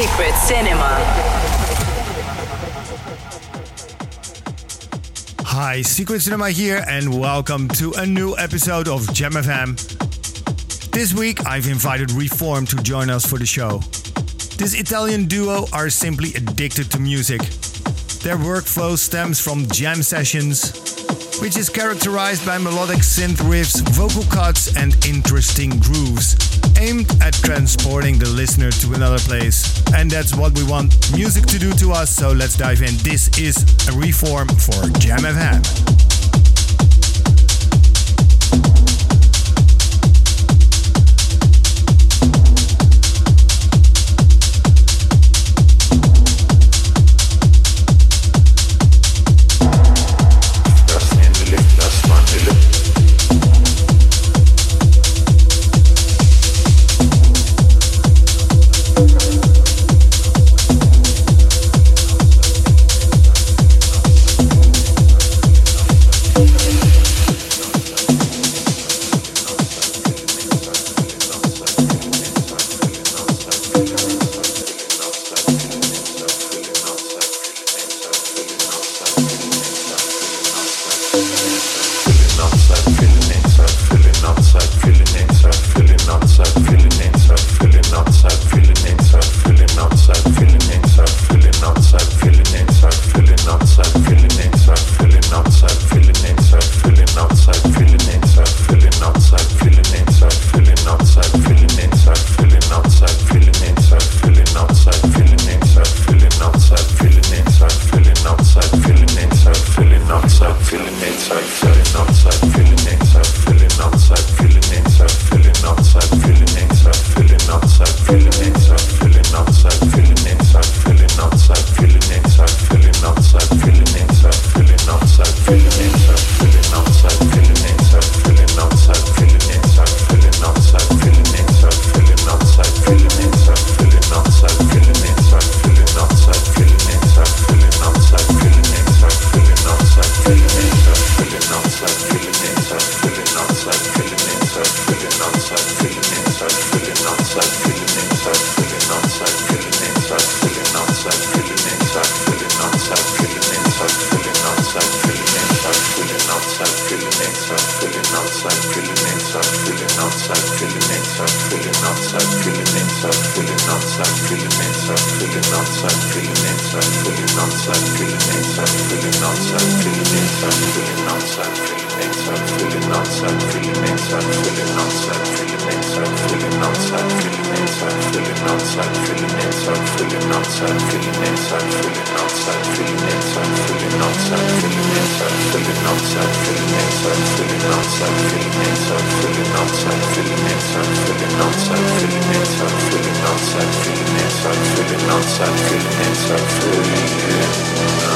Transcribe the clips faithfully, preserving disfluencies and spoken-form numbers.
Secret Cinema. Hi, Secret Cinema here, and welcome to a new episode of Jam F M. This week I've invited Reform to join us for the show. This Italian duo are simply addicted to music. Their workflow stems from jam sessions, which is characterized by melodic synth riffs, vocal cuts and interesting grooves, aimed at transporting the listener to another place. And that's what we want music to do to us, so let's dive in. This is a Reform for Jam F M. Feeling inside, feeling outside, feeling inside, feeling outside, feeling inside.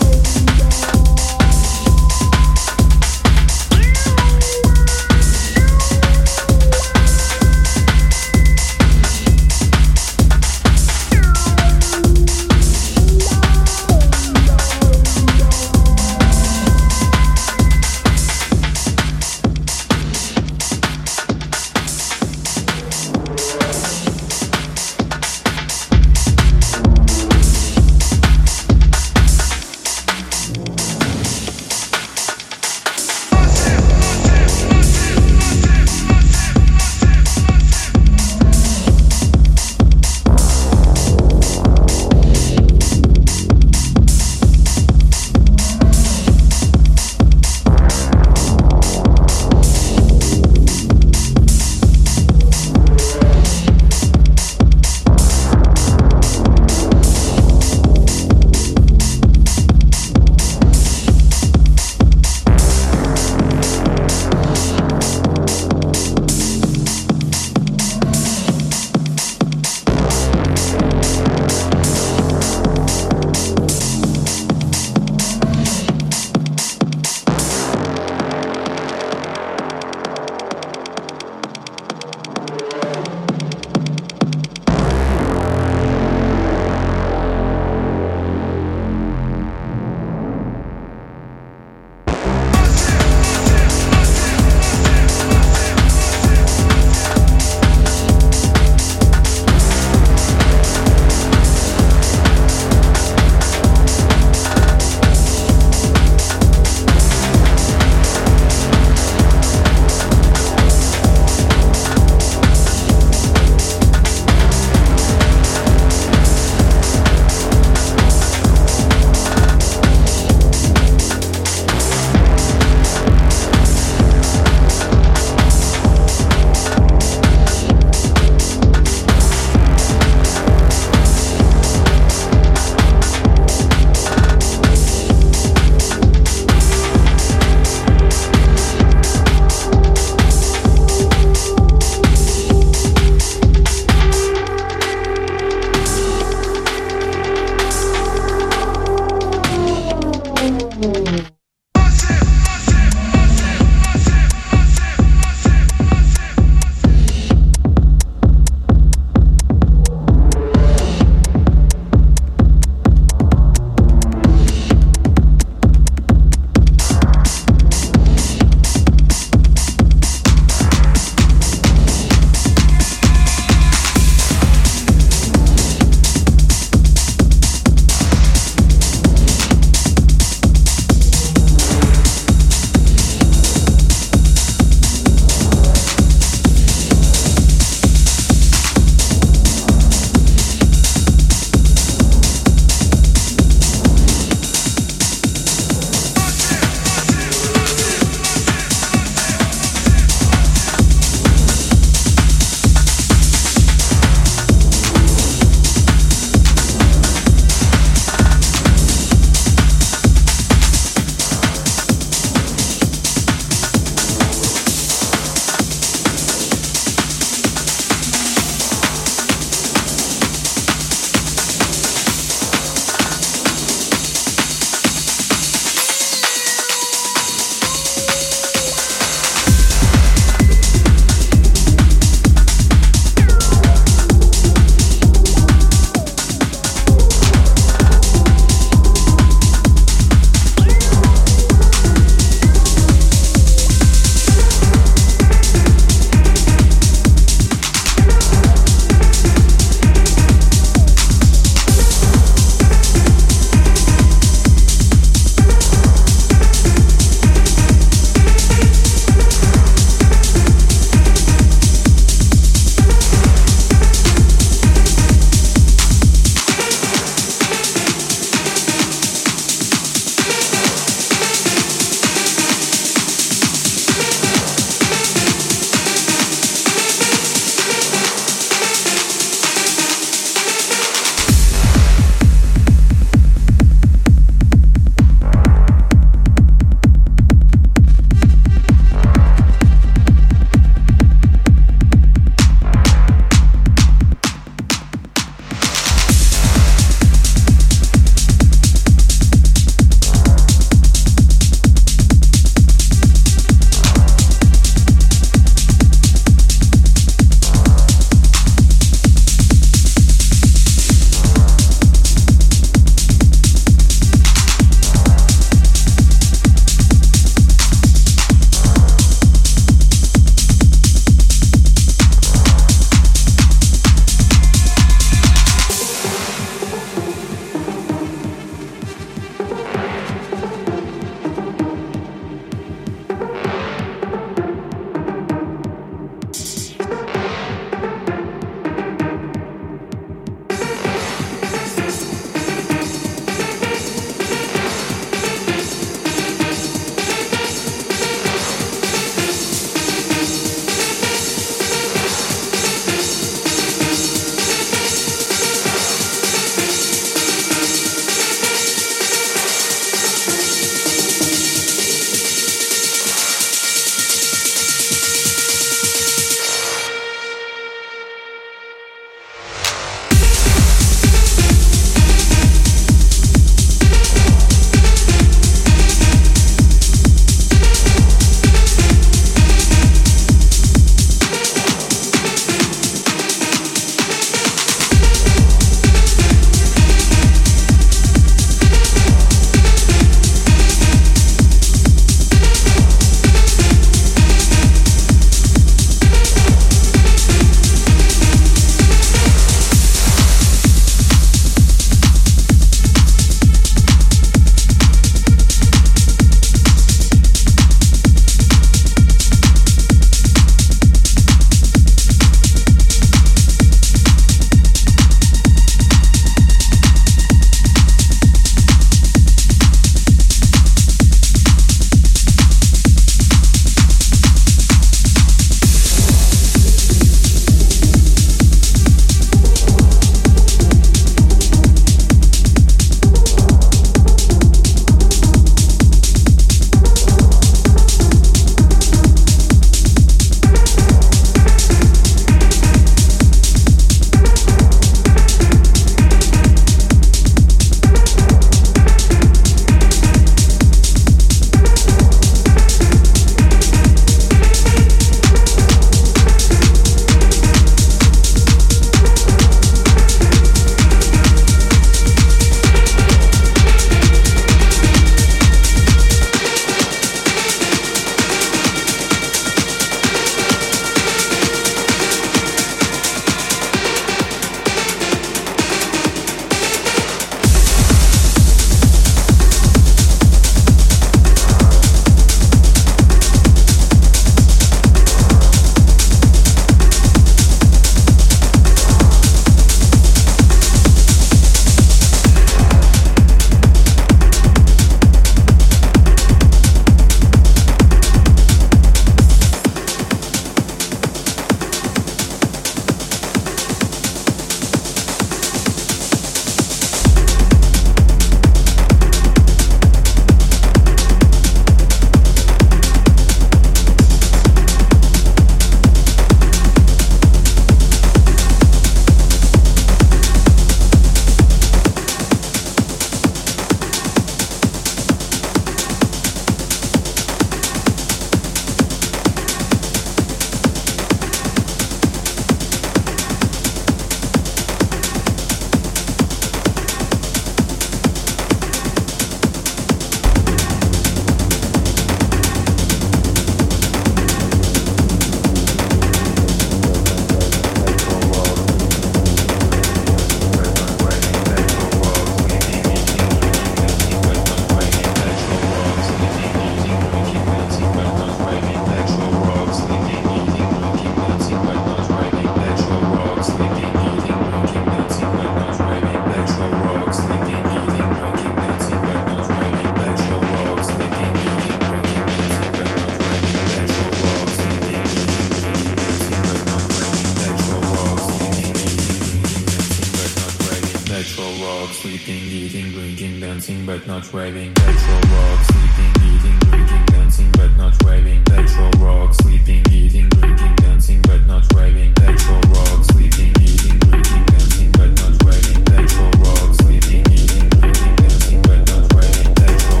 walk, sleeping, eating, drinking, dancing, but not raving. Natural rock, sleeping, eating, drinking, dancing, but not raving. Natural rock, sleeping, eating, drinking, dancing, but not raving. Natural rock, sleeping, eating, drinking, dancing, but not raving. Natural rock, sleeping, eating, drinking, dancing, but not raving. Natural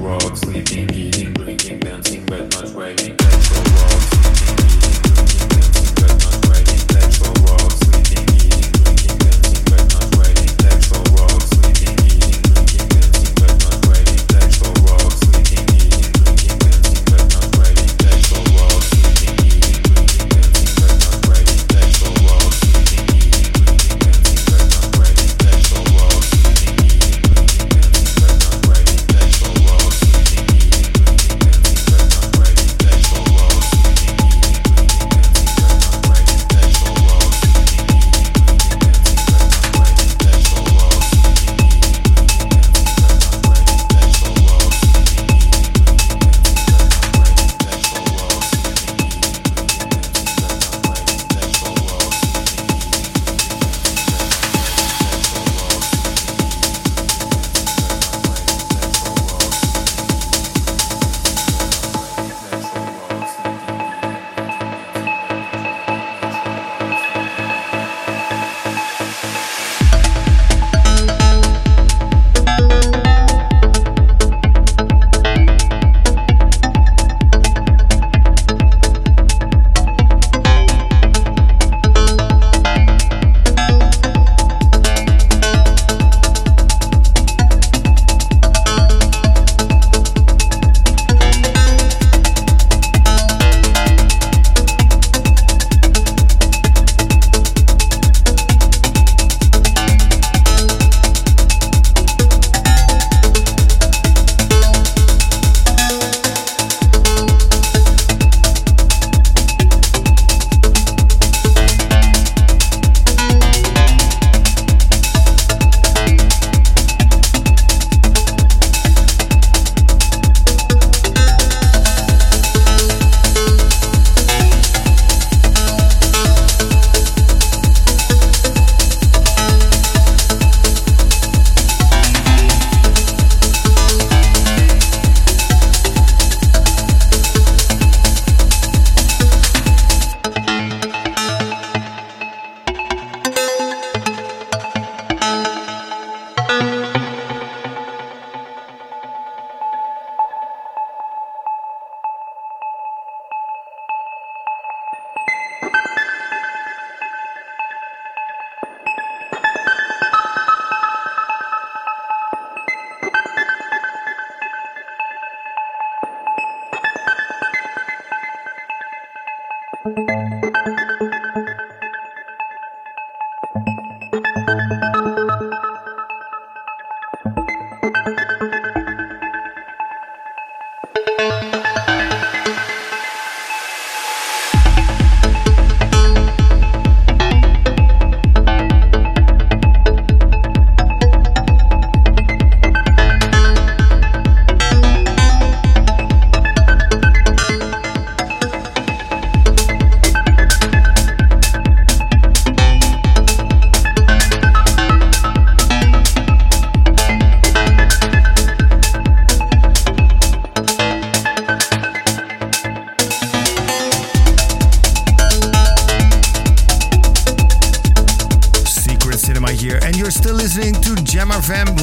rock, sleeping, eating, drinking, dancing, but not raving. Natural rock, sleeping, eating, drinking, dancing, but not raving. Natural rock, sleeping, eating, drinking, dancing, but not raving. Natural rock, sleeping, eating, drinking, dancing, but not raving. Natural rock, sleeping, eating, drinking, dancing, but not raving. Natural rock, sleeping, eating, drinking, dancing, but not raving. Natural rock, sleeping, eating, drinking, dancing, but not raving. Natural rock, sleeping, eating, drinking, dancing, but not raving. Natural rock, sleeping, eating, drinking, dancing, but not raving. Natural rock, sleeping, eating, drinking, dancing, but not raving. Natural rock, sleeping, eating, drinking, dancing, but not raving. Natural rock, sleeping, eating, drinking, dancing, but not raving. But not raving. But not raving. But not raving. But not raving. But not raving. Natural rock, sleeping, eating, drinking, dancing, but not raving. Natural rock, sleeping, eating, drinking, dancing, but not raving. Natural rock, sleeping, eating, drinking, dancing, but not raving. Natural rock, sleeping, eating, drinking, dancing, but not raving. Natural rock, sleeping, eating, drinking, dancing, but not raving. Natural rock, sleeping, eating, drinking, dancing, but not raving. Natural rock, sleeping, eating, drinking, dancing, but not raving. Natural rock, sleeping, eating, drinking, dancing, but not raving. Natural rock, sleeping, eating, drinking, dancing, but not raving. Natural rock, sleeping, eating, drinking, dancing, but not raving. Natural rock, sleeping, eating, drinking, dancing, but not raving. Natural rock, sleeping, eating, drinking, dancing, but not raving. Natural rock, sleeping, eating, drinking, dancing, but not raving. Natural rock, sleeping, eating, drinking, dancing, but not raving. Natural rock, sleeping, eating, drinking, dancing, but not raving. Natural rock, sleeping, eating, drinking, dancing, but not raving. Natural rock, sleeping, eating, drinking, dancing, but not raving. Natural rock, sleeping, eating, drinking, dancing, but not raving. Natural rock, sleeping, eating, drinking, dancing, but not raving. Natural rock, sleeping, eating, drinking, dancing, but not raving. Natural rock, sleeping, eating, drinking, dancing, but not raving. Natural rock, sleeping, eating, drinking, dancing, but not raving. Natural rock, sleeping, eating, drinking, dancing, but not raving. Natural rock, sleeping, eating, drinking, dancing, but not raving. Natural rock, sleeping, eating, drinking, dancing, but not raving. Natural rock, sleeping, eating, drinking, dancing, but not raving. Natural rock, sleeping, eating, drinking, dancing, but not raving. Natural rock, sleeping, eating, drinking, dancing, but not raving. Natural rock, sleeping, eating, drinking, dancing, but not raving. Natural rock, sleeping,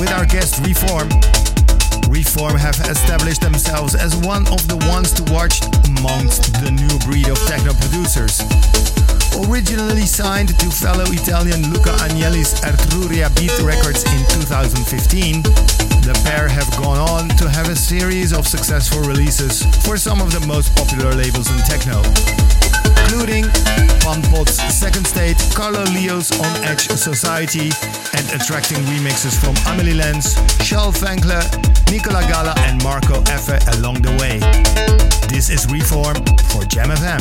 with our guest Reform. Reform have established themselves as one of the ones to watch amongst the new breed of techno producers. Originally signed to fellow Italian Luca Agnelli's Etruria Beat Records in two thousand fifteen, the pair have gone on to have a series of successful releases for some of the most popular labels in techno, including Funpot's Second State, Carlo Leo's On Edge Society, and attracting remixes from Amelie Lenz, Charles Fankler, Nicola Gala and Marco Effe along the way. This is Reform for Jam F M.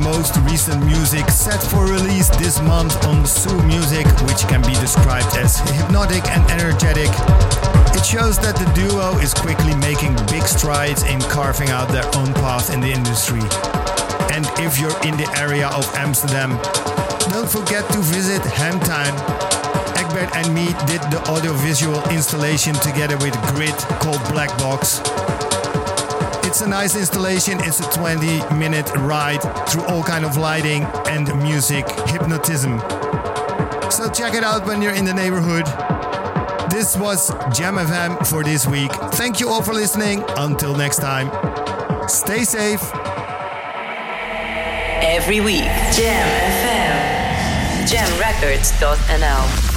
most recent music set for release this month on Sue Music, which can be described as hypnotic and energetic. It shows that the duo is quickly making big strides in carving out their own path in the industry. And if you're in the area of Amsterdam, don't forget to visit Hamtime. Egbert and me did the audiovisual installation together with Grit called Black Box. It's a nice installation, it's a twenty minute ride through all kind of lighting and music, hypnotism. So check it out when you're in the neighborhood. This was Jam F M for this week. Thank you all for listening. Until next time, stay safe. Every week, Jam F M, jam records dot n l.